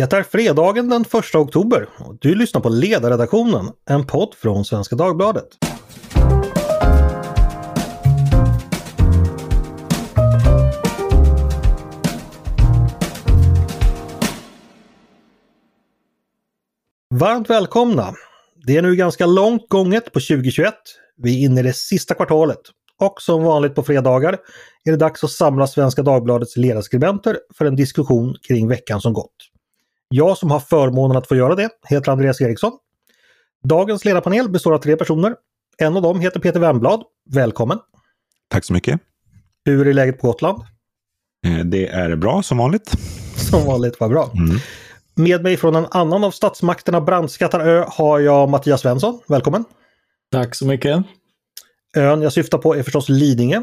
Det är fredagen den 1 oktober och du lyssnar på Ledarredaktionen, en podd från Svenska Dagbladet. Varmt välkomna! Det är nu ganska långt gånget på 2021. Vi är inne i det sista kvartalet. Och som vanligt på fredagar är det dags att samla Svenska Dagbladets ledarskribenter för en diskussion kring veckan som gått. Jag som har förmånen att få göra det heter Andreas Eriksson. Dagens ledarpanel består av tre personer. En av dem heter Peter Wernblad. Välkommen! Tack så mycket! Hur är läget på Gotland? Det är bra som vanligt. Som vanligt, vad bra. Mm. Med mig från en annan av statsmakterna, Brandskattarö, har jag Mattias Svensson. Välkommen! Tack så mycket! Ön jag syftar på är förstås Lidingö.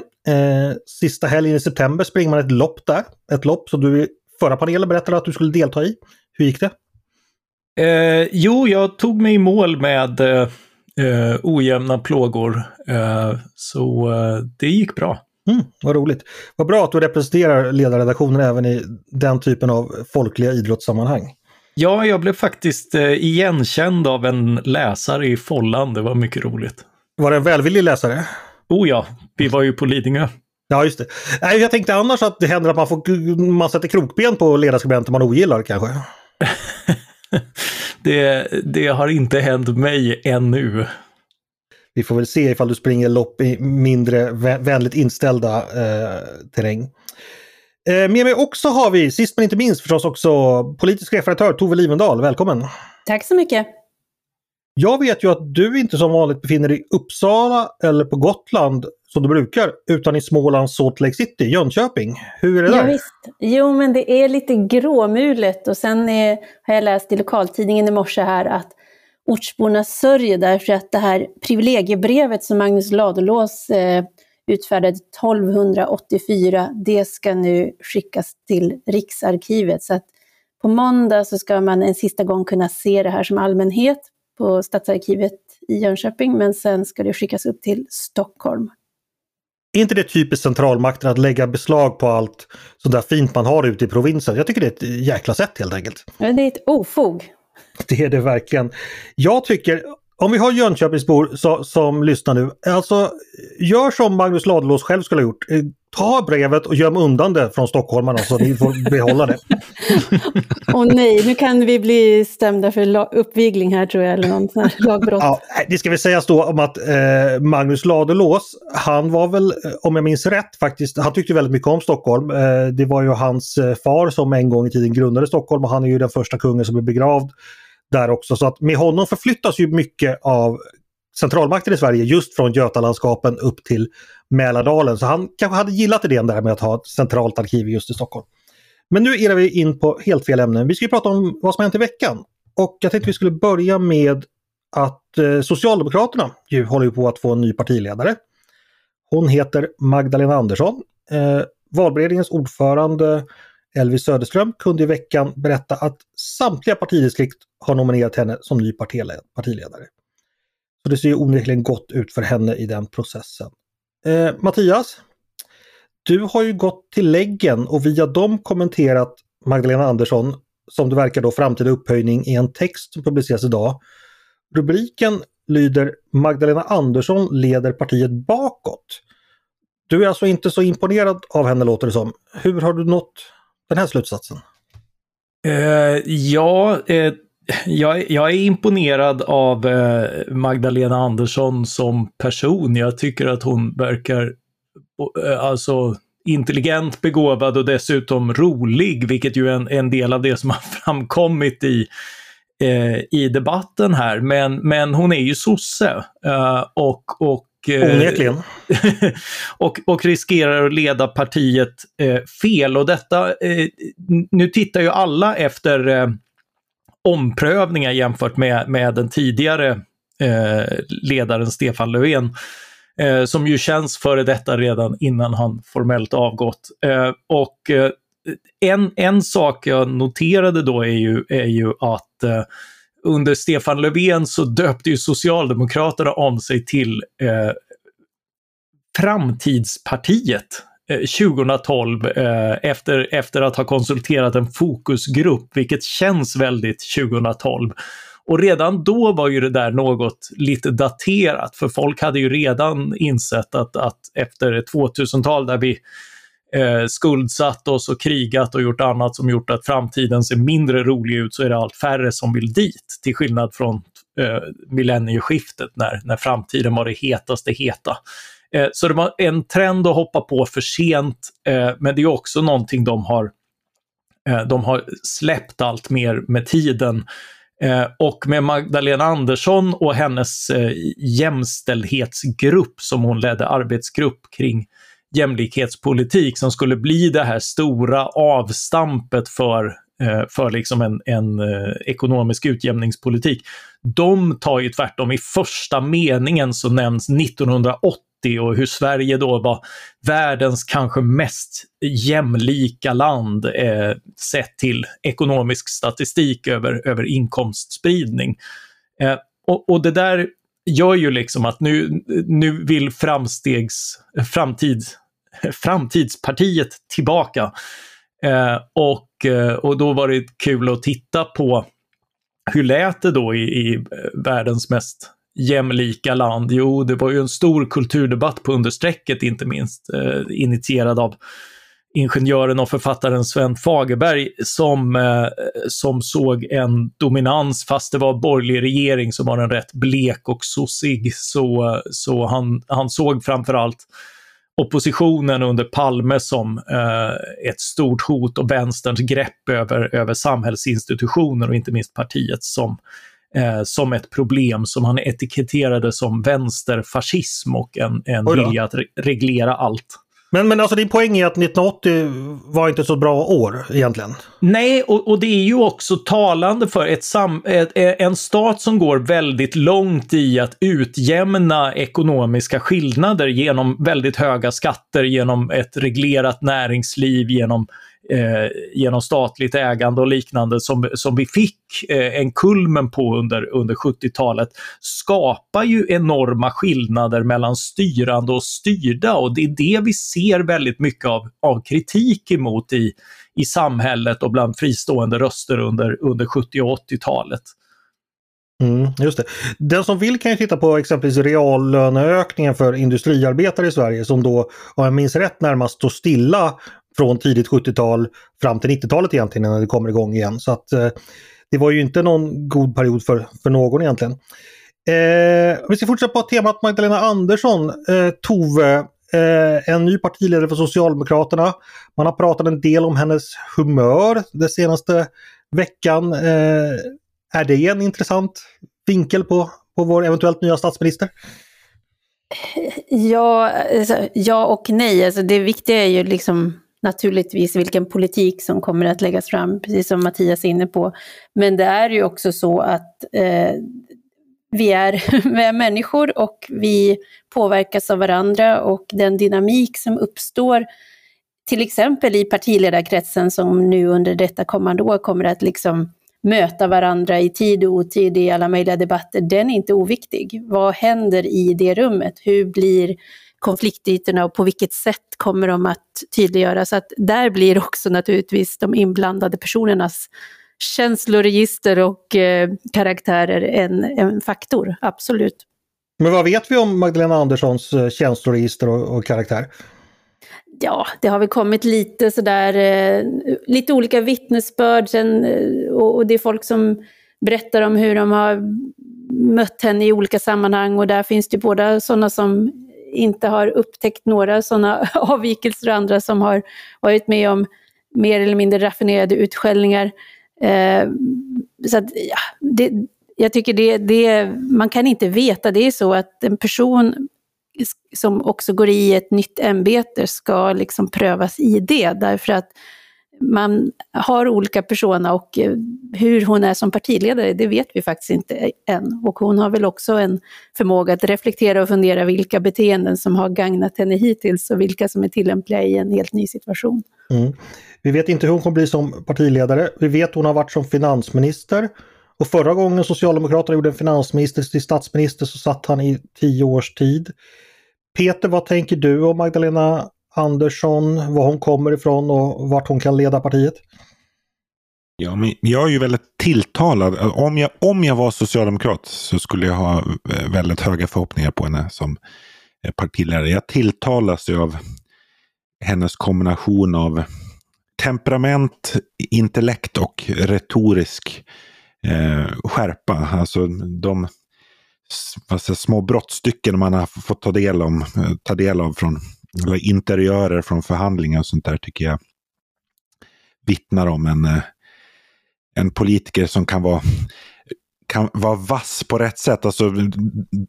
Sista helgen i september springer man ett lopp där. Ett lopp som du i förra panelen berättade att du skulle delta i. Hur gick det? Jo, jag tog mig i mål med ojämna plågor. Det gick bra. Mm, vad roligt. Vad bra att du representerar ledarredaktionen även i den typen av folkliga idrottssammanhang. Ja, jag blev faktiskt igenkänd av en läsare i Folland. Det var mycket roligt. Var det en välvillig läsare? Oh ja, vi var ju på Lidingö. Ja, just det. Nej, jag tänkte annars att det händer att man sätter krokben på ledarskribenter man ogillar kanske. det har inte hänt mig ännu. Vi får väl se ifall du springer lopp i mindre vänligt inställda terräng. Med mig också har vi, sist men inte minst förstås också, politisk chefredaktör Tove Livendahl. Välkommen! Tack så mycket! Jag vet ju att du inte som vanligt befinner dig i Uppsala eller på Gotland som du brukar, utan i Småland, Salt Lake City, Jönköping. Hur är det där? Ja, visst. Jo, men det är lite gråmulet och sen har jag läst i lokaltidningen i morse här att ortsborna sörjer därför att det här privilegiebrevet som Magnus Ladulås utfärdade 1284, det ska nu skickas till Riksarkivet. Så att på måndag så ska man en sista gång kunna se det här som allmänhet på Statsarkivet i Jönköping, men sen ska det skickas upp till Stockholm. Är inte det typiskt centralmakten att lägga beslag på allt sådär fint man har ute i provinsen? Jag tycker det är ett jäkla sätt helt enkelt. Ja, det är ett ofog. Det är det verkligen. Jag tycker, om vi har Jönköpingsbor som lyssnar nu, alltså gör som Magnus Ladulås själv skulle ha gjort. Ta brevet och göm undan det från stockholmarna så ni får behålla det. Åh nej, nu kan vi bli stämda för uppvigling här tror jag, eller något sånt här lagbrott. Ja, det ska väl sägas då om att Magnus Ladulås, han var väl, om jag minns rätt faktiskt, han tyckte väldigt mycket om Stockholm. Det var ju hans far som en gång i tiden grundade Stockholm och han är ju den första kungen som är begravd där också. Så att med honom förflyttas ju mycket av centralmakten i Sverige just från Götalandskapen upp till Mälardalen. Så han kanske hade gillat idén där med att ha ett centralt arkiv just i Stockholm. Men nu är vi in på helt fel ämnen. Vi ska ju prata om vad som hänt i veckan. Och jag tänkte vi skulle börja med att Socialdemokraterna ju håller på att få en ny partiledare. Hon heter Magdalena Andersson. Valberedningens ordförande Elvis Söderström kunde i veckan berätta att samtliga partidistrikt har nominerat henne som ny partiledare. Så det ser ju onekligen gott ut för henne i den processen. Mattias, du har ju gått till läggen och via dem kommenterat Magdalena Andersson, som det verkar då framtida upphöjning, i en text som publiceras idag. Rubriken lyder Magdalena Andersson leder partiet bakåt. Du är alltså inte så imponerad av henne låter det som. Hur har du nått den här slutsatsen? Jag är imponerad av Magdalena Andersson som person. Jag tycker att hon verkar alltså intelligent, begåvad och dessutom rolig, vilket ju är en del av det som har framkommit i debatten här. Men hon är ju sosse och riskerar att leda partiet fel. Och detta, nu tittar ju alla efter omprövningar jämfört med den tidigare ledaren Stefan Löfven som ju känns före detta redan innan han formellt avgått. En sak jag noterade då är ju att under Stefan Löfven så döpte ju Socialdemokraterna om sig till Framtidspartiet. 2012 efter att ha konsulterat en fokusgrupp, vilket känns väldigt 2012. Och redan då var ju det där något lite daterat, för folk hade ju redan insett att efter 2000-tal där vi skuldsatt oss och krigat och gjort annat som gjort att framtiden ser mindre rolig ut, så är det allt färre som vill dit, till skillnad från millennieskiftet när framtiden var det hetaste heta. Så det var en trend att hoppa på för sent, men det är också någonting de har släppt allt mer med tiden. Och med Magdalena Andersson och hennes jämställdhetsgrupp som hon ledde, arbetsgrupp kring jämlikhetspolitik, som skulle bli det här stora avstampet för liksom en ekonomisk utjämningspolitik. De tar ju tvärtom, i första meningen så nämns 1980 och hur Sverige då var världens kanske mest jämlika land sett till ekonomisk statistik över inkomstspridning. Och det där gör ju liksom att nu vill Framtidspartiet tillbaka. Och då var det kul att titta på hur lät det då i världens mest jämlika land. Jo, det var ju en stor kulturdebatt på understrecket, inte minst initierad av ingenjören och författaren Sven Fagerberg, som såg en dominans, fast det var borgerlig regering som var en rätt blek och sossig, så han såg framförallt oppositionen under Palme som ett stort hot, och vänsterns grepp över samhällsinstitutioner och inte minst partiet som ett problem som han etiketterade som vänsterfascism och en vilja att reglera allt. Men alltså din poäng är att 1980 var inte så bra år egentligen? Nej, och det är ju också talande för en stat som går väldigt långt i att utjämna ekonomiska skillnader genom väldigt höga skatter, genom ett reglerat näringsliv, genom statligt ägande och liknande som vi fick en kulmen på under 70-talet, skapar ju enorma skillnader mellan styrande och styrda, och det är det vi ser väldigt mycket av kritik emot i samhället och bland fristående röster under 70- och 80-talet. Just det. Den som vill kan ju titta på exempelvis reallöneökningen för industriarbetare i Sverige, som då, om jag minns rätt, närmast står stilla från tidigt 70-tal fram till 90-talet egentligen, när det kommer igång igen. Så att det var ju inte någon god period för någon egentligen. Vi ska fortsätta på temat Magdalena Andersson. Tove, en ny partiledare för Socialdemokraterna. Man har pratat en del om hennes humör den senaste veckan. Är det en intressant vinkel på vår eventuellt nya statsminister? Ja, alltså, ja och nej. Alltså, det viktiga är ju liksom naturligtvis vilken politik som kommer att läggas fram, precis som Mattias är inne på. Men det är ju också så att vi är människor och vi påverkas av varandra, och den dynamik som uppstår till exempel i partiledarkretsen, som nu under detta kommande år kommer att liksom möta varandra i tid och otid i alla möjliga debatter, den är inte oviktig. Vad händer i det rummet? Hur blir konfliktytorna och på vilket sätt kommer de att tydliggöra? Så att där blir också naturligtvis de inblandade personernas känsloregister och karaktärer en faktor, absolut. Men vad vet vi om Magdalena Anderssons känsloregister och karaktär? Ja, det har väl kommit lite sådär, lite olika vittnesbörd sen, och det är folk som berättar om hur de har mött henne i olika sammanhang, och där finns det båda sådana som inte har upptäckt några sådana avvikelser och andra som har varit med om mer eller mindre raffinerade utskällningar. Så att, ja, jag tycker det man kan inte veta. Det är så att en person som också går i ett nytt ämbete ska liksom prövas i det, därför att man har olika personer, och hur hon är som partiledare, det vet vi faktiskt inte än. Och hon har väl också en förmåga att reflektera och fundera vilka beteenden som har gagnat henne hittills och vilka som är tillämpliga i en helt ny situation. Vi vet inte hur hon kommer bli som partiledare. Vi vet hon har varit som finansminister, och förra gången Socialdemokraterna gjorde en finansminister till statsminister så satt han i 10 års tid. Peter, vad tänker du om Magdalena Andersson, var hon kommer ifrån och vart hon kan leda partiet? Ja, men jag är ju väldigt tilltalad. Om jag var socialdemokrat så skulle jag ha väldigt höga förhoppningar på henne som partiledare. Jag tilltalas ju av hennes kombination av temperament, intellekt och retorisk skärpa. Alltså de små brottstycken man har fått ta del av från, eller interiörer från förhandlingar och sånt där, tycker jag vittnar om en politiker som kan vara vass på rätt sätt. Alltså,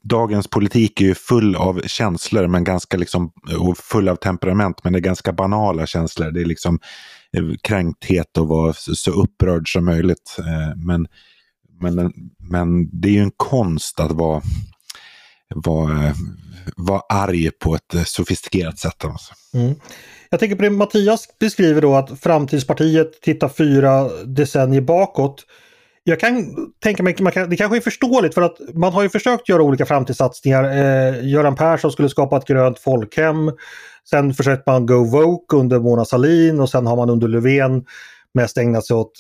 dagens politik är ju full av känslor, men ganska liksom, och full av temperament, men det är ganska banala känslor. Det är liksom kränkthet och vara så upprörd som möjligt. Men det är ju en konst att vara arg på ett sofistikerat sätt. Mm. Jag tänker på det Mattias beskriver då, att framtidspartiet tittar 4 decennier bakåt. Jag kan tänka mig, det kanske är förståeligt, för att man har ju försökt göra olika framtidssatsningar. Göran Persson skulle skapa ett grönt folkhem. Sen försökte man go woke under Mona Sahlin, och sen har man under Löfven mest ägnat sig åt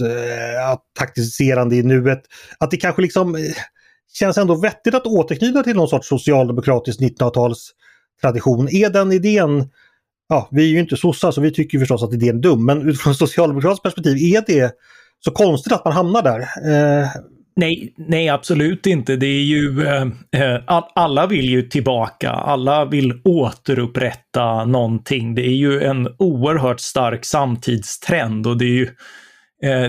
taktiserande i nuet. Att det kanske liksom känns ändå vettigt att återknyta till någon sorts socialdemokratisk 1900-tals tradition. Är den idén, ja, vi är ju inte sossar så vi tycker förstås att idén är dum, men utifrån socialdemokratiskt perspektiv, är det så konstigt att man hamnar där? Nej, absolut inte. Det är ju, alla vill ju tillbaka. Alla vill återupprätta någonting. Det är ju en oerhört stark samtidstrend, och det är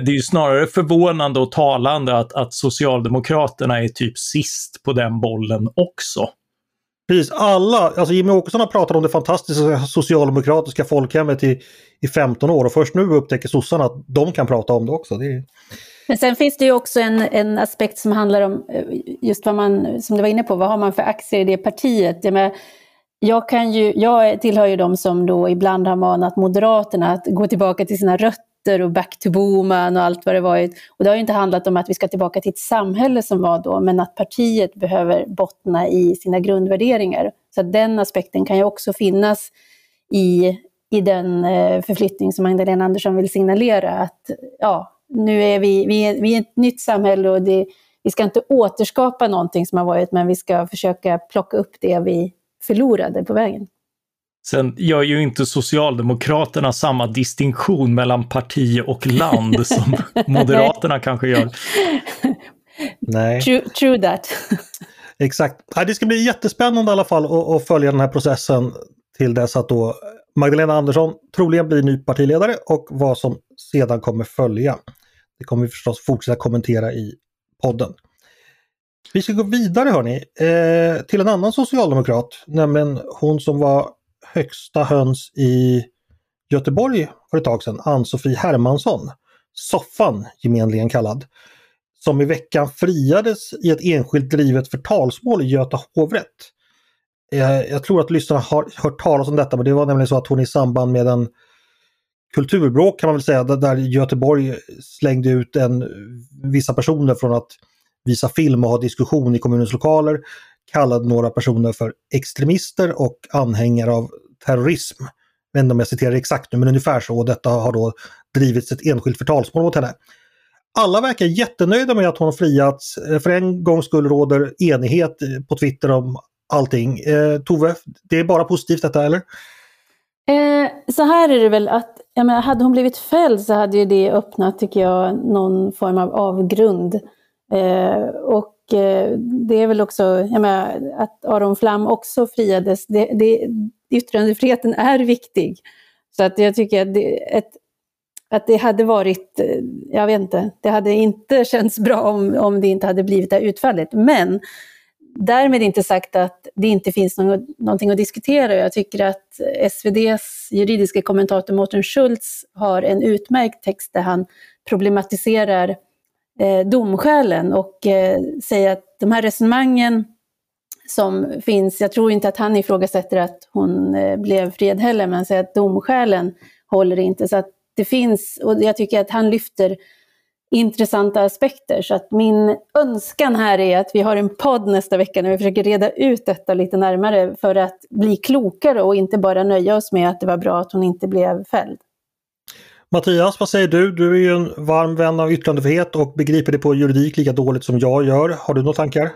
ju snarare förvånande och talande att Socialdemokraterna är typ sist på den bollen också. Precis, alltså Jimmie Åkesson har pratat om det fantastiska socialdemokratiska folkhemmet i 15 år, och först nu upptäcker sossarna att de kan prata om det också. Men sen finns det ju också en aspekt som handlar om just vad man, som du var inne på, vad har man för aktier i det partiet? Jag tillhör ju de som då ibland har manat Moderaterna att gå tillbaka till sina rötter och back to Boman och allt vad det varit. Och det har ju inte handlat om att vi ska tillbaka till ett samhälle som var då, men att partiet behöver bottna i sina grundvärderingar. Så att den aspekten kan ju också finnas i den förflyttning som Magdalena Andersson vill signalera, att ja, nu är vi är ett nytt samhälle, och vi ska inte återskapa någonting som har varit, men vi ska försöka plocka upp det vi förlorade på vägen. Sen gör ju inte Socialdemokraterna samma distinktion mellan parti och land som Moderaterna kanske gör. Nej. True that. Exakt. Det ska bli jättespännande i alla fall att följa den här processen till dess att då Magdalena Andersson troligen blir ny partiledare, och vad som sedan kommer följa. Det kommer vi förstås fortsätta kommentera i podden. Vi ska gå vidare, hörni, till en annan socialdemokrat, nämligen hon som var högsta höns i Göteborg för ett tag sedan, Ann-Sofie Hermansson, Soffan gemenligen kallad, som i veckan friades i ett enskilt drivet förtalsmål i Göta Hovrätt. Jag tror att lyssnarna har hört talas om detta, men det var nämligen så att hon i samband med en kulturbråk, kan man väl säga, där Göteborg slängde ut vissa personer från att visa film och ha diskussion i kommunens lokaler, kallade några personer för extremister och anhängare av terrorism. Jag vet inte om jag citerar exakt nu, men ungefär så. Detta har då drivits ett enskilt förtalsmål mot henne. Alla verkar jättenöjda med att hon friats. För en gång skulle råder enighet på Twitter om allting. Tove, det är bara positivt detta, eller? Så här är det väl att, jag menar, hade hon blivit fälld så hade ju det öppnat, tycker jag, någon form av avgrund. Och det är väl också, jag menar, att Aron Flam också friades, yttrandefriheten är viktig, så att jag tycker att det hade varit, jag vet inte, det hade inte känts bra om det inte hade blivit det här utfallet, men därmed inte sagt att det inte finns någonting att diskutera. Jag tycker att SvD:s juridiska kommentator Mårten Schultz har en utmärkt text där han problematiserar domskälen och säga att de här resonemangen som finns, jag tror inte att han ifrågasätter att hon blev fred heller, men säger att domskälen håller inte, så att det finns, och jag tycker att han lyfter intressanta aspekter. Så att min önskan här är att vi har en podd nästa vecka när vi försöker reda ut detta lite närmare för att bli klokare och inte bara nöja oss med att det var bra att hon inte blev fälld. Mattias, vad säger du? Du är ju en varm vän av yttrandefrihet och begriper det på juridik lika dåligt som jag gör. Har du några tankar?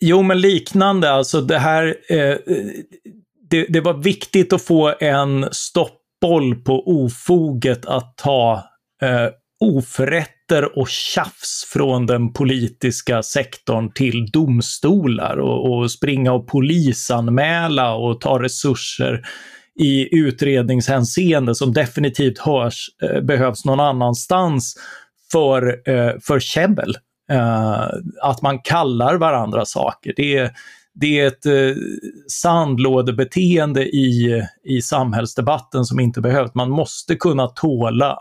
Jo, men liknande. Alltså det här, det var viktigt att få en stoppboll på ofoget att ta oförrätter och tjafs från den politiska sektorn till domstolar och springa och polisanmäla och ta resurser i utredningshänseende som definitivt behövs någon annanstans för käbbel. Att man kallar varandra saker. Det är ett sandlådebeteende i samhällsdebatten som inte behövs. Man måste kunna tåla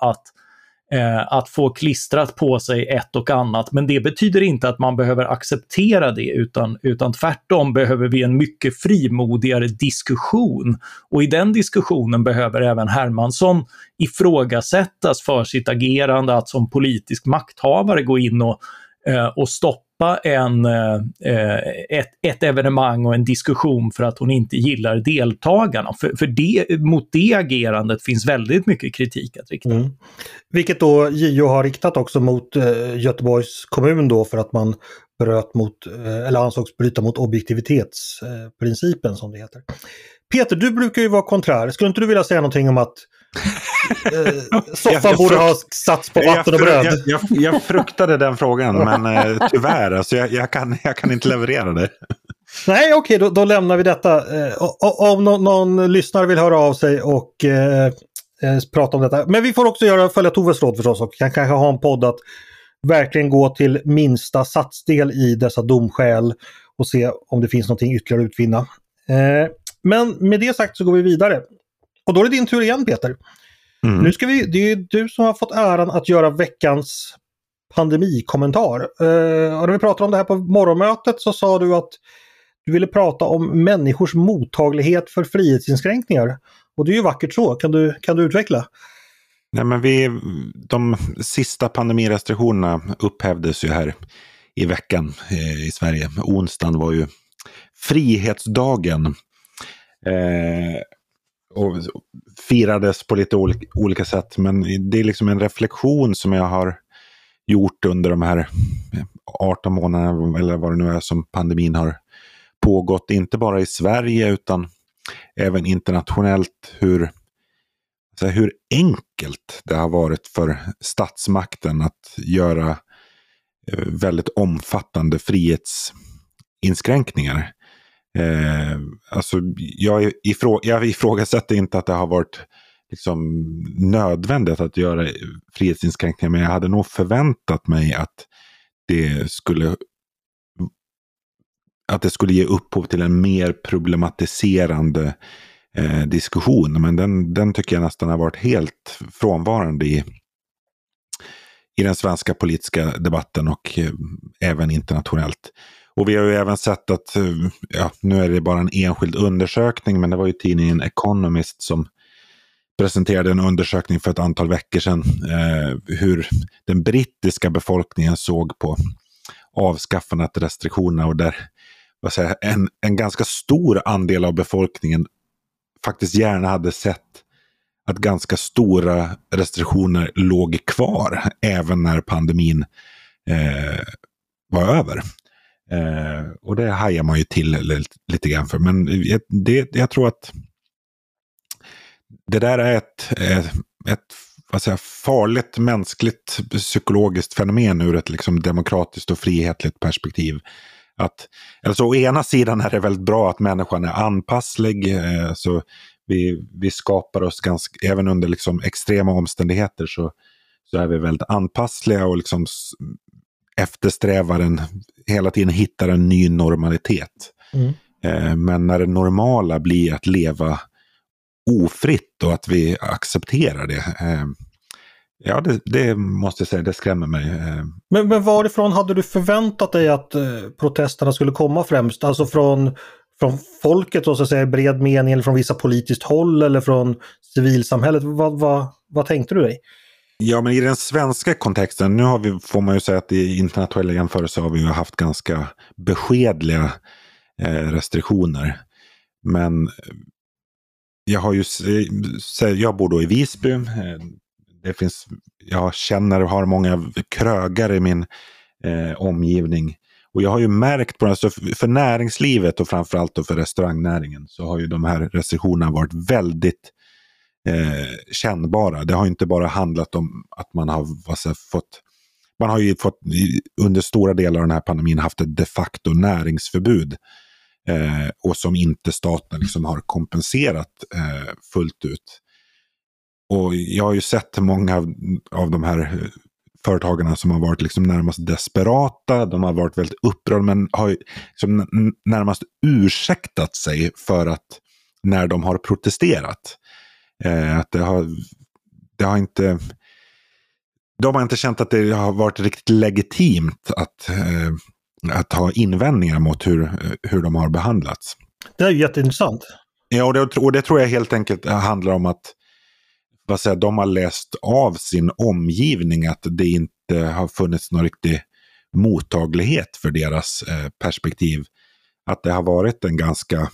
att få klistrat på sig ett och annat, men det betyder inte att man behöver acceptera det, utan tvärtom behöver vi en mycket frimodigare diskussion, och i den diskussionen behöver även Hermansson ifrågasättas för sitt agerande att som politisk makthavare gå in och stoppa ett evenemang och en diskussion för att hon inte gillar deltagarna. För mot det agerandet finns väldigt mycket kritik att rikta. Mm. Vilket då JO har riktat också mot Göteborgs kommun då, för att man bröt mot, eller ansågs bryta mot objektivitetsprincipen som det heter. Peter, du brukar ju vara konträr. Skulle inte du vilja säga någonting om att soffan borde ha satts på vatten och bröd? Jag fruktade den frågan, men tyvärr, alltså, jag kan inte leverera det. Nej, okej, då lämnar vi detta. Om någon lyssnare vill höra av sig och prata om detta. Men vi får också följa Toves råd förstås, och kan kanske ha en podd att verkligen gå till minsta satsdel i dessa domskäl och se om det finns någonting ytterligare att utvinna. Men med det sagt så går vi vidare. Och då är det din tur igen, Peter. Mm. Det är du som har fått äran att göra veckans pandemikommentar. Och när vi pratade om det här på morgonmötet så sa du att du ville prata om människors mottaglighet för frihetsinskränkningar. Och det är ju vackert så. Kan du utveckla? Nej, men de sista pandemirestriktionerna upphävdes ju här i veckan i Sverige. Onsdagen var ju frihetsdagen. Och firades på lite olika sätt, men det är liksom en reflektion som jag har gjort under de här 18 månaderna eller vad det nu är som pandemin har pågått, inte bara i Sverige utan även internationellt, hur enkelt det har varit för statsmakten att göra väldigt omfattande frihetsinskränkningar. Alltså jag ifrågasätter inte att det har varit liksom nödvändigt att göra frihetsinskränkningar, men jag hade nog förväntat mig att det skulle ge upphov till en mer problematiserande diskussion, men den tycker jag nästan har varit helt frånvarande i den svenska politiska debatten och även internationellt. Och vi har ju även sett att, ja, nu är det bara en enskild undersökning, men det var ju tidningen Economist som presenterade en undersökning för ett antal veckor sedan hur den brittiska befolkningen såg på avskaffandet av restriktionerna, och där en ganska stor andel av befolkningen faktiskt gärna hade sett att ganska stora restriktioner låg kvar även när pandemin var över. Och det hajar man ju till lite grann för, men jag tror att det där är ett farligt mänskligt psykologiskt fenomen ur ett liksom demokratiskt och frihetligt perspektiv. Att, alltså, å ena sidan är det väldigt bra att människan är anpasslig, så vi skapar oss ganska, även under liksom extrema omständigheter så är vi väldigt anpassliga och liksom eftersträvar hela tiden hittar en ny normalitet. Mm. Men när det normala blir att leva ofritt och att vi accepterar det. Ja, det måste jag säga, det skrämmer mig. Men varifrån hade du förväntat dig att protesterna skulle komma främst? Alltså från folket, så att säga, i bred mening, eller från vissa politiskt håll eller från civilsamhället? Vad tänkte du dig? Ja, men i den svenska kontexten, nu har vi, får man ju säga att i internationella jämförelser har vi ju haft ganska beskedliga restriktioner. Men jag bor då i Visby. Jag känner och har många krögar i min omgivning. Och jag har ju märkt på det, alltså för näringslivet och framförallt då för restaurangnäringen så har ju de här restriktionerna varit väldigt kännbara. Det har inte bara handlat om att man har ju fått under stora delar av den här pandemin haft ett de facto näringsförbud och som inte staten liksom har kompenserat fullt ut. Och jag har ju sett många av de här företagarna som har varit liksom närmast desperata, de har varit väldigt upprörda men har liksom närmast ursäktat sig för att när de har protesterat att de har inte känt att det har varit riktigt legitimt att ha invändningar mot hur de har behandlats. Det är ju jätteintressant. Ja, och det tror jag helt enkelt handlar om att de har läst av sin omgivning att det inte har funnits någon riktig mottaglighet för deras perspektiv. Att det har varit en ganska...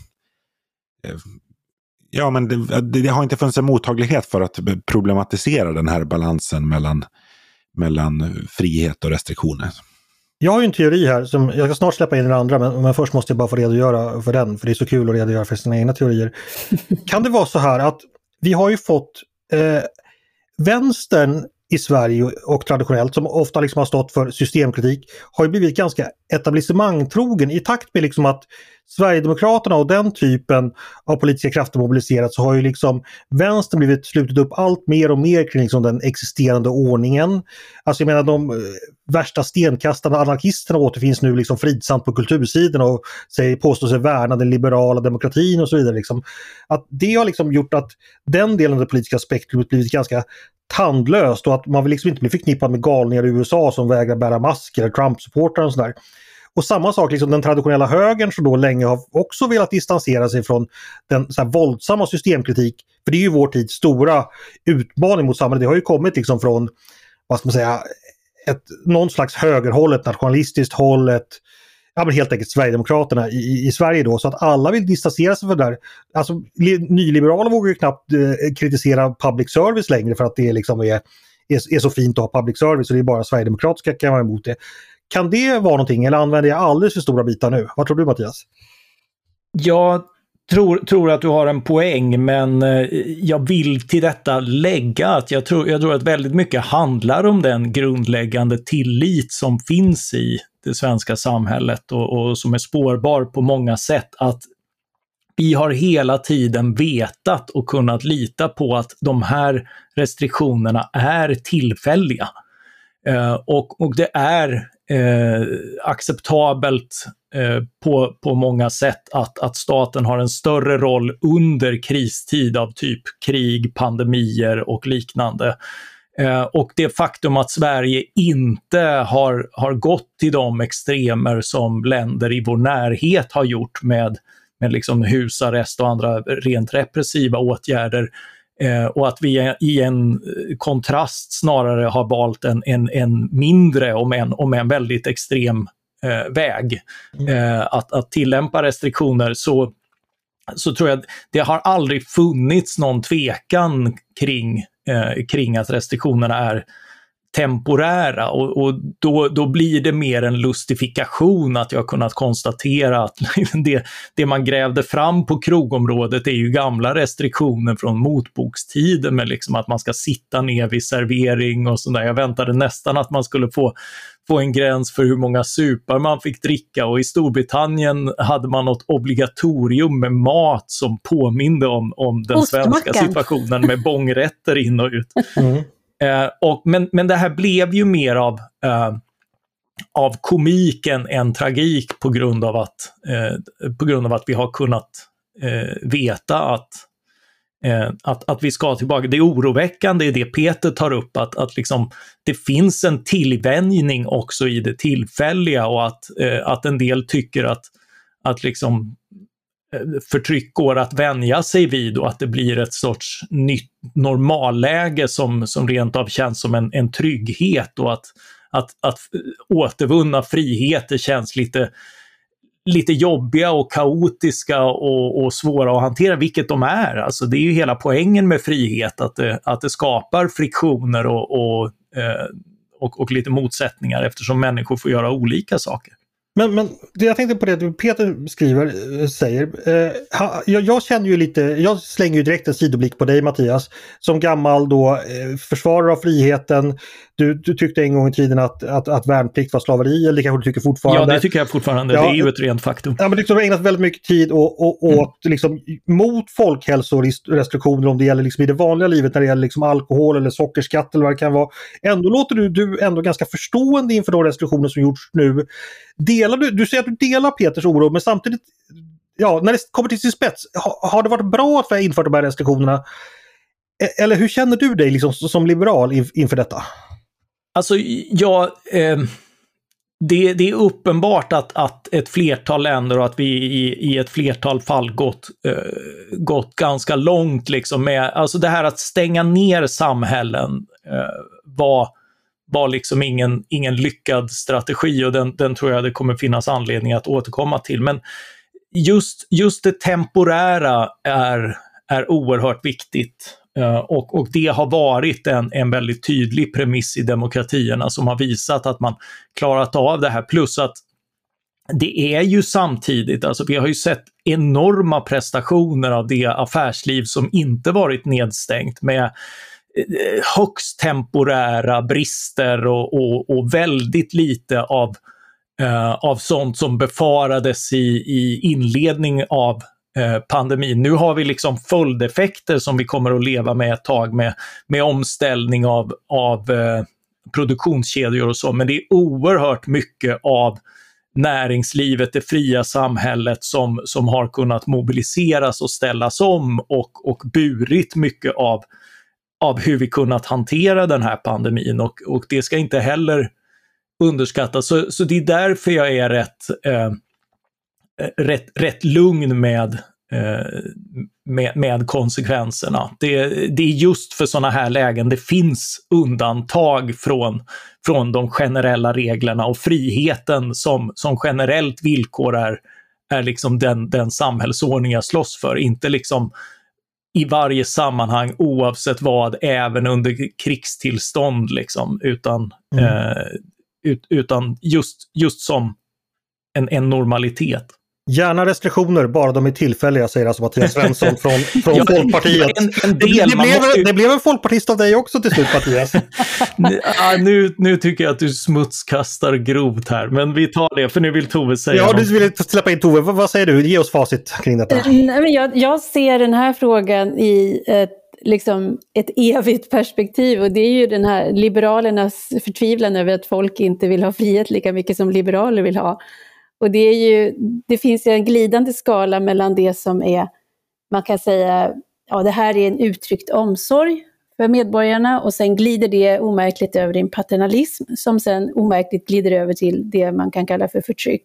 Ja, men det har inte funnits en mottaglighet för att problematisera den här balansen mellan frihet och restriktioner. Jag har ju en teori här som jag ska snart släppa in den andra, men först måste jag bara få redogöra för den, för det är så kul att redogöra för sina egna teorier. Kan det vara så här att vi har ju fått vänstern i Sverige och traditionellt, som ofta liksom har stått för systemkritik, har ju blivit ganska etablissemangtrogen i takt med liksom att Sverigedemokraterna och den typen av politiska krafter mobiliserats, så har ju liksom vänstern blivit slutet upp allt mer och mer kring liksom den existerande ordningen. Alltså jag menar, de värsta stenkastarna, anarkisterna, återfinns nu liksom fridsamt på kultursidan och påstår sig värna den liberala demokratin och så vidare. Liksom. Att det har liksom gjort att den delen av det politiska spektrumet blivit ganska tandlöst och att man vill liksom inte bli förknippad med galningar i USA som vägrar bära masker eller Trump-supportrar och sådär. Och samma sak, liksom den traditionella högern som då länge har också velat distansera sig från den så här våldsamma systemkritik, för det är ju vår tids stora utmaning mot samhället. Det har ju kommit liksom från, vad ska man säga, någon slags högerhåll, ett nationalistiskt håll, ja, men helt enkelt Sverigedemokraterna i Sverige då, så att alla vill distansera sig för det där. Alltså nyliberaler vågar ju knappt kritisera public service längre för att det liksom är så fint att ha public service, och det är bara Sverigedemokratiska kan vara emot det. Kan det vara någonting, eller använder jag alldeles för stora bitar nu? Vad tror du, Mattias? Jag tror att du har en poäng, men jag vill till detta lägga att jag tror att väldigt mycket handlar om den grundläggande tillit som finns i det svenska samhället och som är spårbar på många sätt, att vi har hela tiden vetat och kunnat lita på att de här restriktionerna är tillfälliga. Och det är acceptabelt på många sätt att staten har en större roll under kristid av typ krig, pandemier och liknande. Och det faktum att Sverige inte har gått till de extremer som länder i vår närhet har gjort med liksom husarrest och andra rent repressiva åtgärder, och att vi i en kontrast snarare har valt en mindre, om en väldigt extrem väg att tillämpa restriktioner, så tror jag att det har aldrig funnits någon tvekan kring att restriktionerna är temporära, och då blir det mer en lustifikation att jag kunnat konstatera att det man grävde fram på krogområdet är ju gamla restriktioner från motbokstiden, med liksom att man ska sitta ner vid servering och sådär. Jag väntade nästan att man skulle få en gräns för hur många supar man fick dricka, och i Storbritannien hade man något obligatorium med mat som påminde om den svenska situationen med bångrätter in och ut. Mm. Men det här blev ju mer av komiken än tragik på grund av att vi har kunnat veta att vi ska tillbaka. Det oroväckande är det Peter tar upp, att liksom det finns en tillvänjning också i det tillfälliga, och att en del tycker att liksom förtryck går att vänja sig vid och att det blir ett sorts nytt normalläge som rent av känns som en trygghet, och att återvunna friheter känns lite jobbiga och kaotiska och svåra att hantera, vilket de är. Alltså det är ju hela poängen med frihet, att det skapar friktioner och lite motsättningar eftersom människor får göra olika saker. Men det jag tänkte på det Peter säger, jag känner ju lite, jag slänger ju direkt en sidoblick på dig Mattias, som gammal då försvarare av friheten. Du tyckte en gång i tiden att värnplikt var slaveri, eller det kanske du tycker fortfarande. Ja, det tycker jag fortfarande, ja, det är ju ett rent faktum. Ja, men liksom, du har ägnat väldigt mycket tid åt liksom, mot folkhälsorestriktioner om det gäller liksom, i det vanliga livet när det gäller liksom, alkohol eller sockerskatt eller vad det kan vara. Ändå låter du ändå ganska förstående inför de restriktioner som gjorts nu. Du säger att du delar Peters oro, men samtidigt, ja, när det kommer till sin spets, har det varit bra att vi har infört de här restriktionerna? Eller hur känner du dig liksom, som liberal inför detta? Alltså, ja, det är uppenbart att ett flertal länder och att vi i ett flertal fall gått ganska långt liksom med, alltså det här att stänga ner samhällen var liksom ingen lyckad strategi, och den tror jag det kommer finnas anledning att återkomma till. Men just det temporära är oerhört viktigt, och det har varit en väldigt tydlig premiss i demokratierna som har visat att man klarat av det här. Plus att det är ju samtidigt, alltså vi har ju sett enorma prestationer av det affärsliv som inte varit nedstängt, med högst temporära brister och väldigt lite av sånt som befarades i inledning av pandemin. Nu har vi liksom följdeffekter som vi kommer att leva med ett tag, med omställning av produktionskedjor och så, men det är oerhört mycket av näringslivet, det fria samhället som har kunnat mobiliseras och ställas om och burit mycket av hur vi kunnat hantera den här pandemin, och det ska inte heller underskattas. Så det är därför jag är rätt lugn med konsekvenserna. Det är just för sådana här lägen det finns undantag från de generella reglerna, och friheten som generellt villkor är liksom den samhällsordning jag slåss för, inte liksom i varje sammanhang oavsett vad, även under krigstillstånd liksom, utan just som en normalitet. Gärna restriktioner, bara de är tillfälliga, säger alltså Mattias Svensson från Folkpartiet. Det blev en folkpartist av dig också till slut, Mattias. Nu tycker jag att du smutskastar grovt här, men vi tar det, för nu vill Tove säga. Ja, du vill släppa in Tove. Vad säger du? Ge oss facit kring detta. Nej, men jag ser den här frågan i liksom ett evigt perspektiv, och det är ju den här liberalernas förtvivlan över att folk inte vill ha frihet lika mycket som liberaler vill ha. Och det finns ju en glidande skala mellan det som är, man kan säga, ja, det här är en uttryckt omsorg för medborgarna, och sen glider det omärkligt över i en paternalism som sen omärkligt glider över till det man kan kalla för förtryck.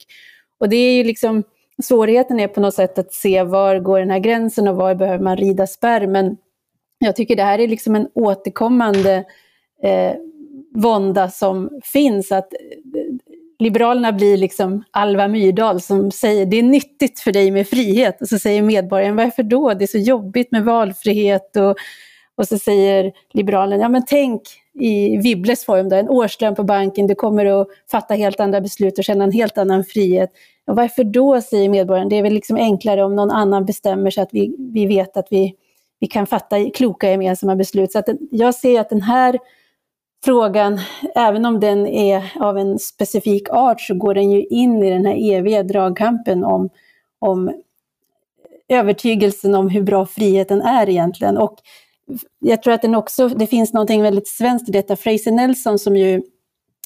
Och det är ju liksom, svårigheten är på något sätt att se var går den här gränsen och var behöver man rida spärr, men jag tycker det här är liksom en återkommande vånda som finns, att liberalerna blir liksom Alva Myrdal som säger det är nyttigt för dig med frihet, och så säger medborgaren varför då? Det är så jobbigt med valfrihet, och så säger liberalen, ja men tänk i Wibbles form då, en årslön på banken, du kommer att fatta helt andra beslut och känna en helt annan frihet. Och varför då, säger medborgaren, det är väl liksom enklare om någon annan bestämmer så att vi vet att vi kan fatta kloka gemensamma beslut. Så att jag ser att den här frågan, även om den är av en specifik art, så går den ju in i den här eviga dragkampen om övertygelsen om hur bra friheten är egentligen. Och jag tror att det finns någonting väldigt svenskt i detta. Fraser Nelson, som ju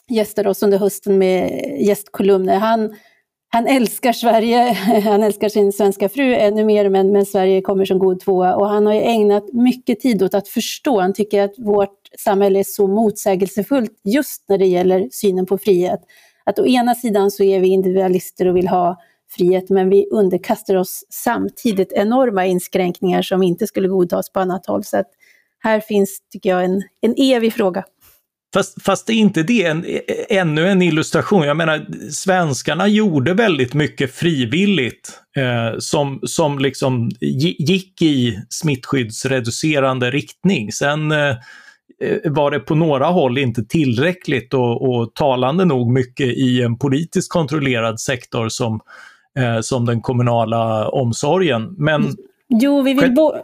gästade oss under hösten med gästkolumner, han älskar Sverige, han älskar sin svenska fru ännu mer, men Sverige kommer som god tvåa. Och han har ju ägnat mycket tid åt att förstå, han tycker att vårt samhälle är så motsägelsefullt just när det gäller synen på frihet. Att å ena sidan så är vi individualister och vill ha frihet, men vi underkastar oss samtidigt enorma inskränkningar som inte skulle godtas på annat håll. Så att här finns, tycker jag, en evig fråga. Fast är inte det ännu en illustration? Jag menar, svenskarna gjorde väldigt mycket frivilligt som liksom gick i smittskyddsreducerande riktning. Sen var det på några håll inte tillräckligt och talande nog mycket i en politiskt kontrollerad sektor som den kommunala omsorgen. Men... Jo,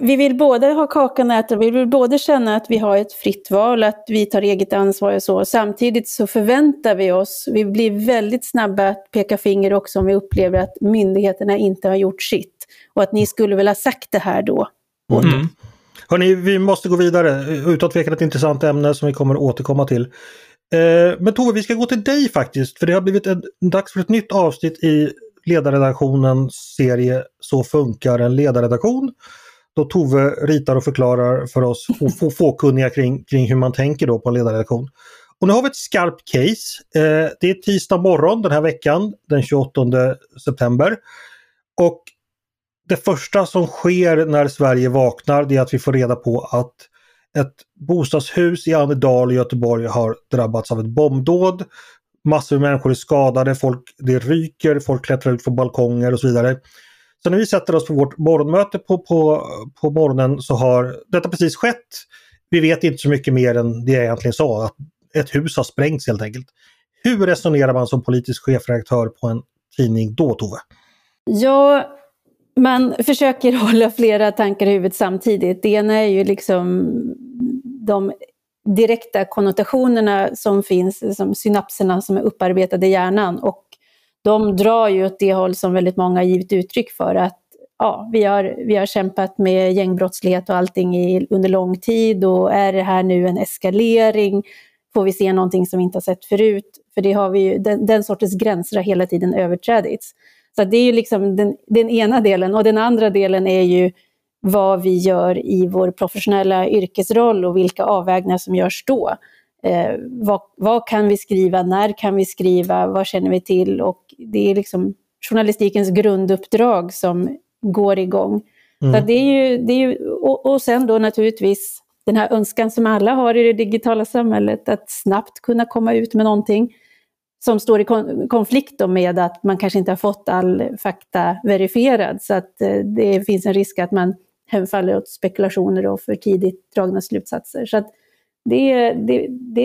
vi vill både ha kakan och äta, vi vill både känna att vi har ett fritt val, att vi tar eget ansvar och så. Samtidigt så förväntar vi oss, vi blir väldigt snabba att peka finger också om vi upplever att myndigheterna inte har gjort sitt. Och att ni skulle väl ha sagt det här då. Mm. Hörrni, vi måste gå vidare. Utan tvekan ett intressant ämne som vi kommer att återkomma till. Men Tove, vi ska gå till dig faktiskt, för det har blivit dags för ett nytt avsnitt i ledarredaktionens serie Så funkar en ledarredaktion, då Tove ritar och förklarar för oss och fåkunniga kring hur man tänker då på en ledarredaktion. Och nu har vi ett skarpt case. Det är tisdag morgon den här veckan, den 28 september. Och det första som sker när Sverige vaknar, det är att vi får reda på att ett bostadshus i Annedal i Göteborg har drabbats av ett bombdåd. Massor av människor är skadade, det ryker, folk klättrar ut från balkonger och så vidare. Så när vi sätter oss på vårt morgonmöte på morgonen så har detta precis skett. Vi vet inte så mycket mer än det jag egentligen sa, att ett hus har sprängts helt enkelt. Hur resonerar man som politisk chefredaktör på en tidning då, Tove? Ja, man försöker hålla flera tankar i huvudet samtidigt. Det ena är ju liksom de direkta konnotationerna som finns, som synapserna som är upparbetade i hjärnan, och de drar ju åt det håll som väldigt många har givit uttryck för, att ja, vi har kämpat med gängbrottslighet och allting under lång tid, och är det här nu en eskalering? Får vi se någonting som vi inte har sett förut? För det har vi ju, den sortens gränser har hela tiden överträdits. Så det är ju liksom den ena delen, och den andra delen är ju vad vi gör i vår professionella yrkesroll och vilka avvägningar som görs då. Vad kan vi skriva? När kan vi skriva? Vad känner vi till? Och det är liksom journalistikens grunduppdrag som går igång. Mm. Så det är ju, och sen då naturligtvis den här önskan som alla har i det digitala samhället att snabbt kunna komma ut med någonting som står i konflikt med att man kanske inte har fått all fakta verifierad. Så att det finns en risk att man hemfaller åt spekulationer och för tidigt dragna slutsatser. Så att det är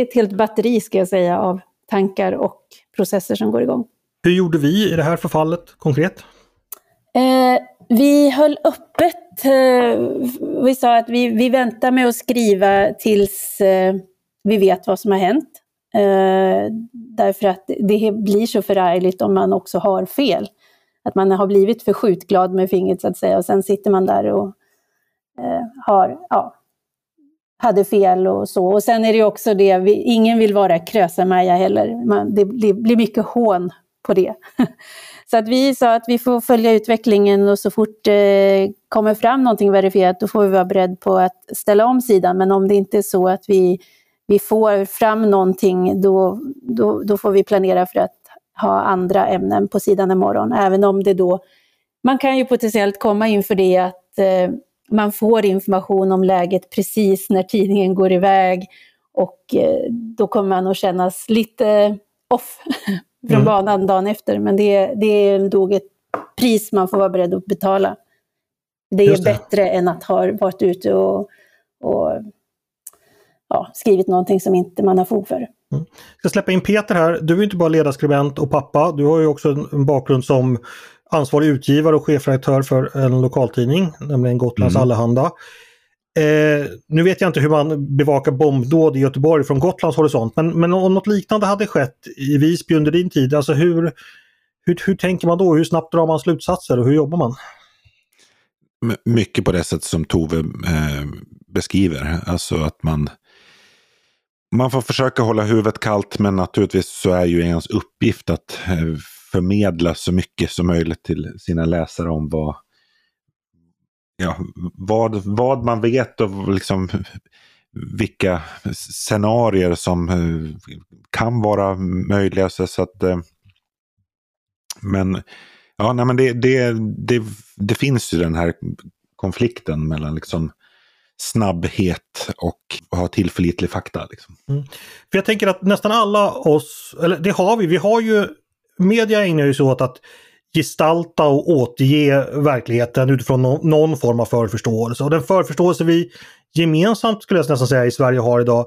ett helt batteri, ska jag säga, av tankar och processer som går igång. Hur gjorde vi i det här förfallet konkret? Vi höll öppet. Vi sa att vi väntar med att skriva tills vi vet vad som har hänt. Därför att det blir så förärligt om man också har fel. Att man har blivit för skjutglad med fingret, så att säga, och sen sitter man där och hade fel och så. Och sen är det också det, ingen vill vara krösa-Maja heller. Det blir mycket hån på det. Så att vi sa att vi får följa utvecklingen, och så fort kommer fram någonting verifierat, då får vi vara beredd på att ställa om sidan. Men om det inte är så att vi får fram någonting, då får vi planera för att ha andra ämnen på sidan imorgon. Även om det då, man kan ju potentiellt komma inför det att man får information om läget precis när tidningen går iväg, och då kommer man att kännas lite off från banan dagen efter. Men det är nog ett pris man får vara beredd att betala. Det är bättre än att ha varit ute och skrivit någonting som inte man har fog för. Mm. Jag ska släppa in Peter här. Du är inte bara ledarskribent och pappa. Du har ju också en bakgrund som ansvarig utgivare och chefredaktör för en lokaltidning, nämligen Gotlands Allehanda. Nu vet jag inte hur man bevakar bombdåd i Göteborg från Gotlands horisont, men om något liknande hade skett i Visby under din tid, alltså hur tänker man då? Hur snabbt drar man slutsatser och hur jobbar man? Mycket på det sätt som Tove beskriver. Alltså att man får försöka hålla huvudet kallt, men naturligtvis så är ju ens uppgift att förmedla så mycket som möjligt till sina läsare om vad man vet och liksom vilka scenarier som kan vara möjliga. Så att, men Ja, nej, men det finns ju den här konflikten mellan liksom snabbhet och ha tillförlitlig fakta. Liksom. Mm. För jag tänker att nästan alla oss, eller det har vi har ju, media ägnar ju så åt att gestalta och återge verkligheten utifrån någon form av förförståelse. Och den förförståelse vi gemensamt skulle jag nästan säga i Sverige har idag,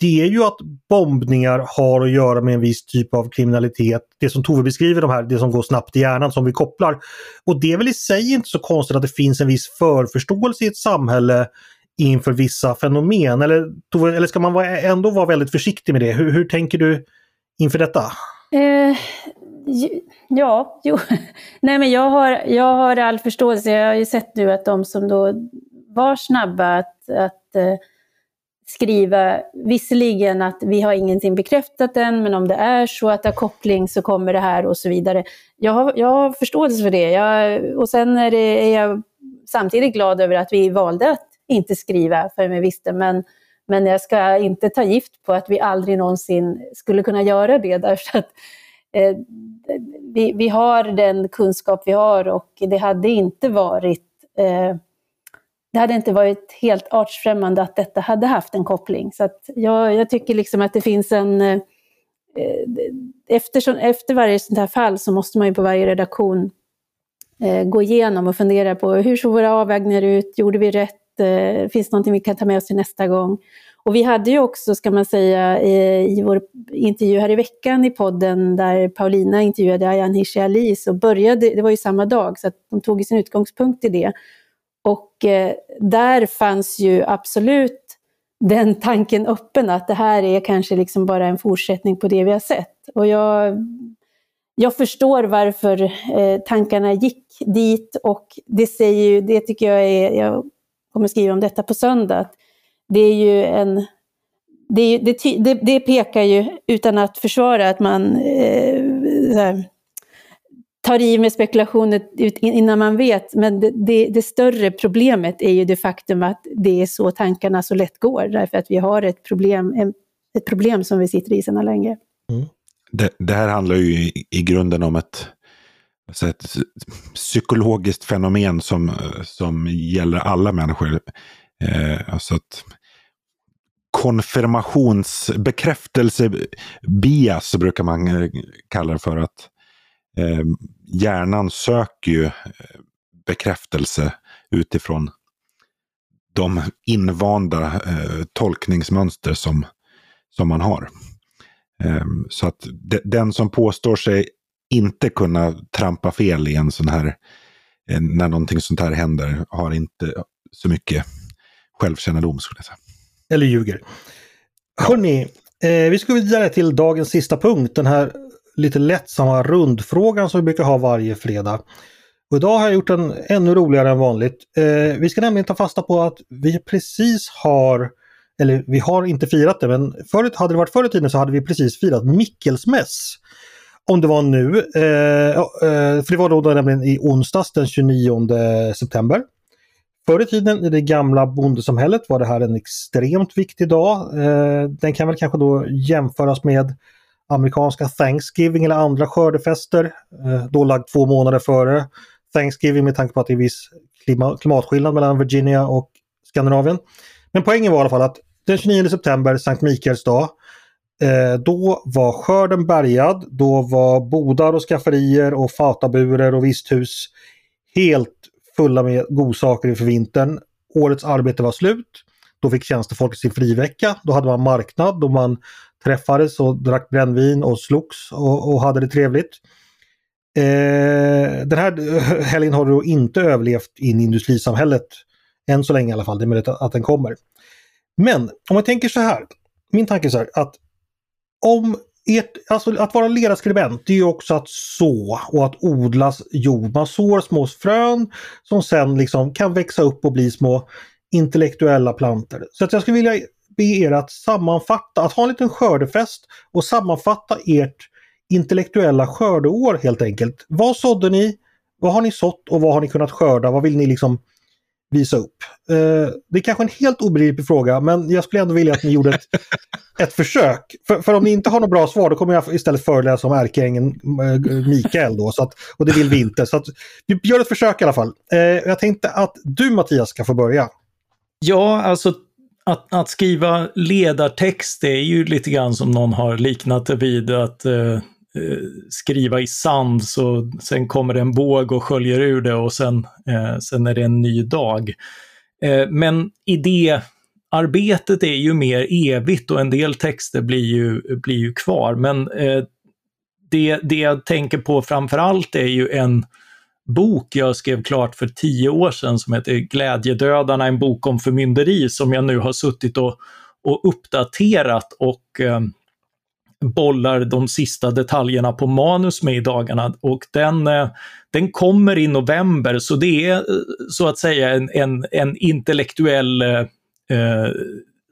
det är ju att bombningar har att göra med en viss typ av kriminalitet. Det som Tove beskriver, de här, det som går snabbt i hjärnan som vi kopplar. Och det är väl i sig inte så konstigt att det finns en viss förförståelse i ett samhälle inför vissa fenomen. Eller, Tove, eller ska man ändå vara väldigt försiktig med det? Hur tänker du inför detta? Ja, jo. Nej, men jag har all förståelse. Jag har ju sett nu att de som då var snabba att skriva, visserligen att vi har ingenting bekräftat än, men om det är så att det är koppling så kommer det här och så vidare. Jag har förståelse för det. Och sen är jag samtidigt glad över att vi valde att inte skriva för mig visste, men jag ska inte ta gift på att vi aldrig någonsin skulle kunna göra det, därför att vi har den kunskap vi har, och det hade inte varit helt artsfrämmande att detta hade haft en koppling. Så att jag tycker liksom att det finns en efter varje sånt här fall så måste man ju på varje redaktion gå igenom och fundera på hur såg våra avvägningar ut, gjorde vi rätt, finns någonting vi kan ta med oss till nästa gång. Och vi hade ju också, ska man säga, i vår intervju här i veckan i podden där Paulina intervjuade Ayaan Hirsi Ali, så började, det var ju samma dag, så att de tog sin utgångspunkt i det. Och där fanns ju absolut den tanken öppen att det här är kanske liksom bara en fortsättning på det vi har sett. Och jag förstår varför tankarna gick dit, och det säger ju, det tycker jag är, jag kommer skriva om detta på söndag, det är ju en, det pekar ju, utan att försvara att man tar i med spekulationer innan man vet, men det större problemet är ju det faktum att det är så tankarna så lätt går, därför att vi har ett problem som vi sitter i sedan länge. Mm. Det här handlar ju i grunden om ett psykologiskt fenomen som gäller alla människor. Alltså att konfirmationsbekräftelsebias brukar man kalla det för, att hjärnan söker ju bekräftelse utifrån de invanda tolkningsmönster som man har. Så att den som påstår sig inte kunna trampa fel i en sån här, när någonting sånt här händer, har inte så mycket självkännedom, skulle jag säga. Eller ljuger. Ja. Hörrni, vi ska vidare till dagens sista punkt, den här lite lättsamma rundfrågan som vi brukar ha varje fredag. Och idag har jag gjort den ännu roligare än vanligt. Vi ska nämligen ta fasta på att vi precis har, eller vi har inte firat det, men hade det varit förr i tiden så hade vi precis firat Mikkelsmäss. Om det var nu, för det var då nämligen i onsdags den 29 september. Förr i tiden i det gamla bondesamhället var det här en extremt viktig dag. Den kan väl kanske då jämföras med amerikanska Thanksgiving eller andra skördefester, då lagt 2 månader före Thanksgiving, med tanke på att det är viss klimatskillnad mellan Virginia och Skandinavien. Men poängen var i alla fall att den 29 september, Sankt Mikaels dag, då var skörden bärgad, då var bodar och skafferier och fataburer och visthus helt fulla med godsaker inför vintern. Årets arbete var slut, då fick tjänstefolket sin frivecka, då hade man marknad, då man träffades och drack brännvin och slogs och hade det trevligt. Den här helgen har då inte överlevt in i industrisamhället än så länge i alla fall, det är möjligt att den kommer. Men om jag tänker så här, min tanke är så här, att om alltså att vara ledarskribent, det är ju också att så och att odlas jord. Man sår små frön som sen liksom kan växa upp och bli små intellektuella plantor. Så att jag skulle vilja be er att sammanfatta, att ha en liten skördefest och sammanfatta ert intellektuella skördeår helt enkelt. Vad sådde ni? Vad har ni sått och vad har ni kunnat skörda? Vad vill ni liksom visa upp. Det är kanske en helt obegriplig fråga, men jag skulle ändå vilja att ni gjorde ett försök. För om ni inte har något bra svar, då kommer jag istället föreläsa om ärkeängeln Mikael då, så att, och det vill vi inte. Så att, vi gör ett försök i alla fall. Jag tänkte att du, Mattias, ska få börja. Ja, alltså att skriva ledartext, det är ju lite grann som någon har liknat det vid att skriva i sand, så sen kommer det en våg och sköljer ur det, och sen är det en ny dag. Men idéarbetet är ju mer evigt och en del texter blir ju kvar. Men det jag tänker på framförallt är ju en bok jag skrev klart för 10 år sedan som heter Glädjedödarna, en bok om förmynderi, som jag nu har suttit och uppdaterat och bollar de sista detaljerna på manus med i dagarna, och den kommer i november, så det är så att säga en intellektuell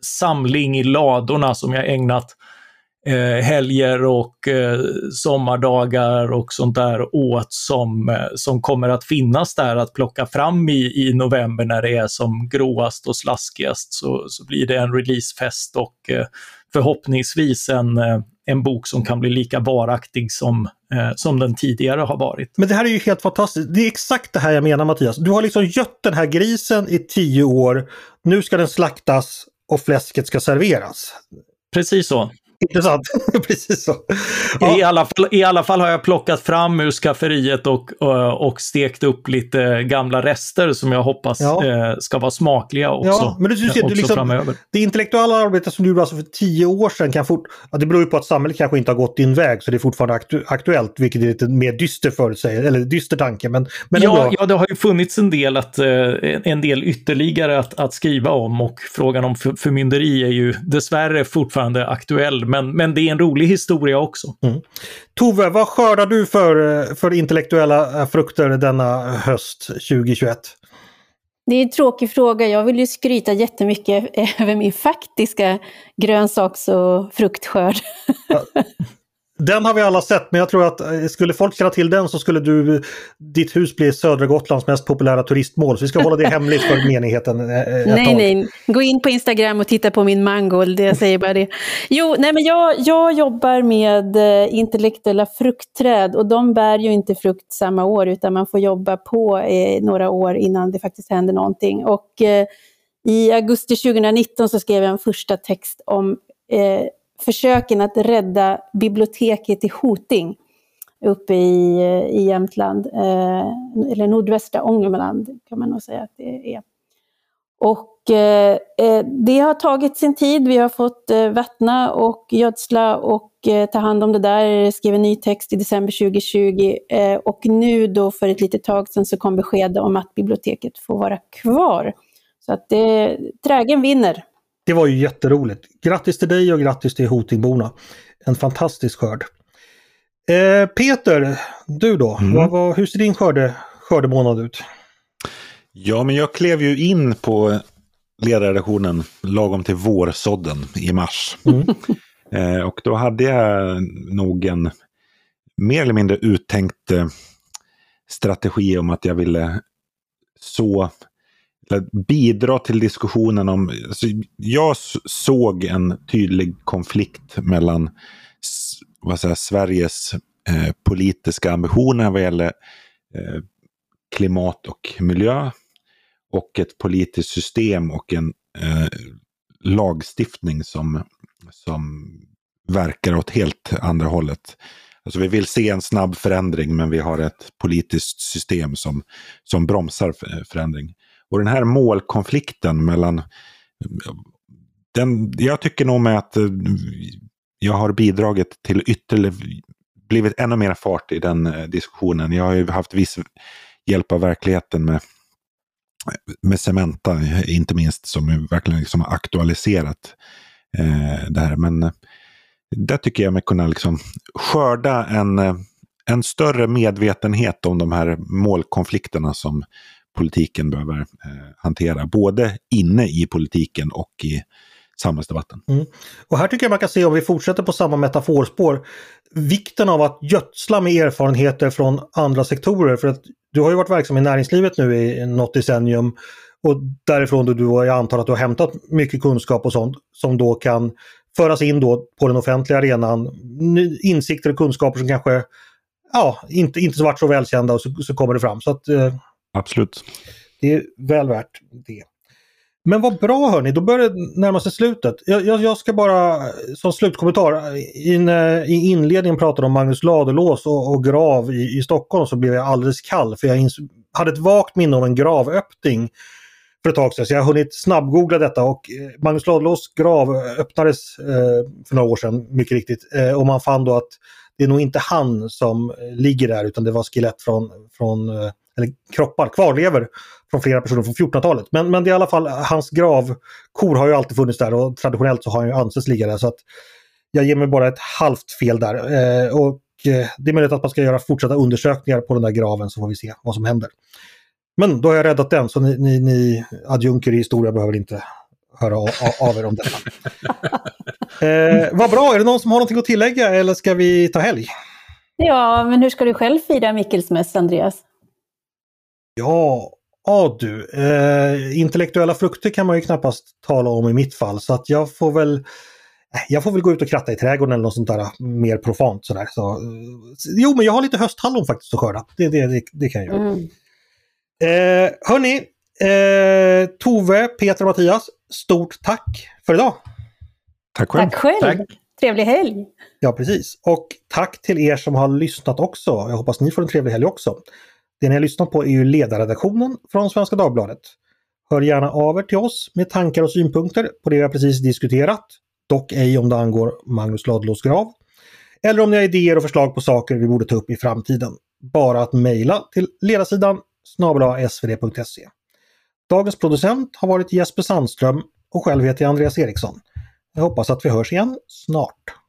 samling i ladorna som jag ägnat helger och sommardagar och sånt där åt, som kommer att finnas där att plocka fram i november när det är som gråast och slaskigast, så blir det en releasefest och förhoppningsvis en bok som kan bli lika varaktig som den tidigare har varit. Men det här är ju helt fantastiskt. Det är exakt det här jag menar, Mattias. Du har liksom gött den här grisen i 10 år. Nu ska den slaktas och fläsket ska serveras. Precis så. Intressant. Precis så. Ja. I alla fall har jag plockat fram ur skafferiet och stekt upp lite gamla rester som jag hoppas ska vara smakliga också. Ja, men du liksom, framöver. Det intellektuella arbetet som du gjorde alltså för 10 år sedan kan det beror ju på att samhället kanske inte har gått din väg, så det är fortfarande aktuellt, vilket är lite mer dyster förutsägelse, eller dyster tanke. Men ja, det har ju funnits en del ytterligare att skriva om, och frågan om förmynderi är ju dessvärre fortfarande aktuell. Men det är en rolig historia också. Mm. Tove, vad skördar du för intellektuella frukter denna höst 2021? Det är en tråkig fråga. Jag vill ju skryta jättemycket över min faktiska grönsaks- och fruktskörd. Ja. Den har vi alla sett, men jag tror att skulle folk känna till den så skulle ditt hus bli södra Gotlands mest populära turistmål. Så vi ska hålla det hemligt för menigheten. Nej. Gå in på Instagram och titta på min mangold. Det jag säger bara det. Jo, nej, men jag jobbar med intellektuella fruktträd, och de bär ju inte frukt samma år, utan man får jobba på några år innan det faktiskt händer någonting. Och i augusti 2019 så skrev jag en första text om försöken att rädda biblioteket i Hoting uppe i Jämtland, eller nordvästra Ångermanland kan man nog säga att det är. Och det har tagit sin tid. Vi har fått vattna och gödsla och ta hand om det där. Skrev en ny text i december 2020, och nu då för ett litet tag sedan så kom besked om att biblioteket får vara kvar. Så att trägen vinner. Det var ju jätteroligt. Grattis till dig och grattis till Hotingborna. En fantastisk skörd. Peter, du då? Mm. Hur ser din skördemånad ut? Ja, men jag klev ju in på ledarredaktionen lagom till vårsådden i mars. Mm. Och då hade jag nog en mer eller mindre uttänkt strategi om att jag ville bidra till diskussionen om... Alltså jag såg en tydlig konflikt mellan Sveriges politiska ambitioner vad gäller klimat och miljö, och ett politiskt system och en lagstiftning som verkar åt helt andra hållet. Alltså vi vill se en snabb förändring, men vi har ett politiskt system som bromsar förändring. Och den här målkonflikten mellan... jag tycker nog med att jag har bidragit till blivit ännu mer fart i den diskussionen. Jag har ju haft viss hjälp av verkligheten med Cementa, inte minst, som verkligen liksom har aktualiserat det här. Men där tycker jag mig kunna liksom skörda en större medvetenhet om de här målkonflikterna som politiken behöver hantera, både inne i politiken och i samhällsdebatten. Mm. Och här tycker jag man kan se, om vi fortsätter på samma metaforspår, vikten av att gödsla med erfarenheter från andra sektorer, för att du har ju varit verksam i näringslivet nu i något decennium, Och därifrån då jag antar att du har hämtat mycket kunskap och sånt som då kan föras in då på den offentliga arenan. Insikter och kunskaper som kanske inte så varit så välkända, och så kommer det fram. Så att, absolut. Det är väl värt det. Men vad bra hörni, då börjar det närma sig slutet. Jag ska bara som slutkommentar, i inledningen pratade om Magnus Ladulås och grav i Stockholm, så blev jag alldeles kall för jag hade ett vagt minne om en gravöppning för ett tag sedan. Så jag har hunnit snabbgoogla detta, och Magnus Ladulås grav öppnades för några år sedan mycket riktigt, och man fann då att det är nog inte han som ligger där, utan det var skelett från eller kroppar, kvarlever från flera personer från 1400-talet. Men det är i alla fall, hans gravkor har ju alltid funnits där, och traditionellt så har han ju anses ligga där, så att jag ger mig bara ett halvt fel där. Och det är möjligt att man ska göra fortsatta undersökningar på den där graven, så får vi se vad som händer. Men då har jag räddat den, så ni adjunker i historia behöver inte höra av er om detta. Vad bra, är det någon som har någonting att tillägga eller ska vi ta helg? Ja, men hur ska du själv fira Mikkelsmäss, Andreas? Intellektuella frukter kan man ju knappast tala om i mitt fall, så att jag får väl gå ut och kratta i trädgården eller något sånt där mer profant sådär. Så, jo, men jag har lite hösthallon faktiskt att skörda, det kan jag göra. Hörni, Tove, Peter och Mattias, stort tack för idag. Tack själv. Tack själv. Tack. Trevlig helg. Ja, precis. Och tack till er som har lyssnat också. Jag hoppas ni får en trevlig helg också. Det ni har lyssnat på är ju ledarredaktionen från Svenska Dagbladet. Hör gärna av er till oss med tankar och synpunkter på det vi har precis diskuterat. Dock ej om det angår Magnus Ladulås grav. Eller om ni har idéer och förslag på saker vi borde ta upp i framtiden. Bara att mejla till ledarsidan @svd.se. Dagens producent har varit Jesper Sandström och själv heter jag Andreas Eriksson. Jag hoppas att vi hörs igen snart.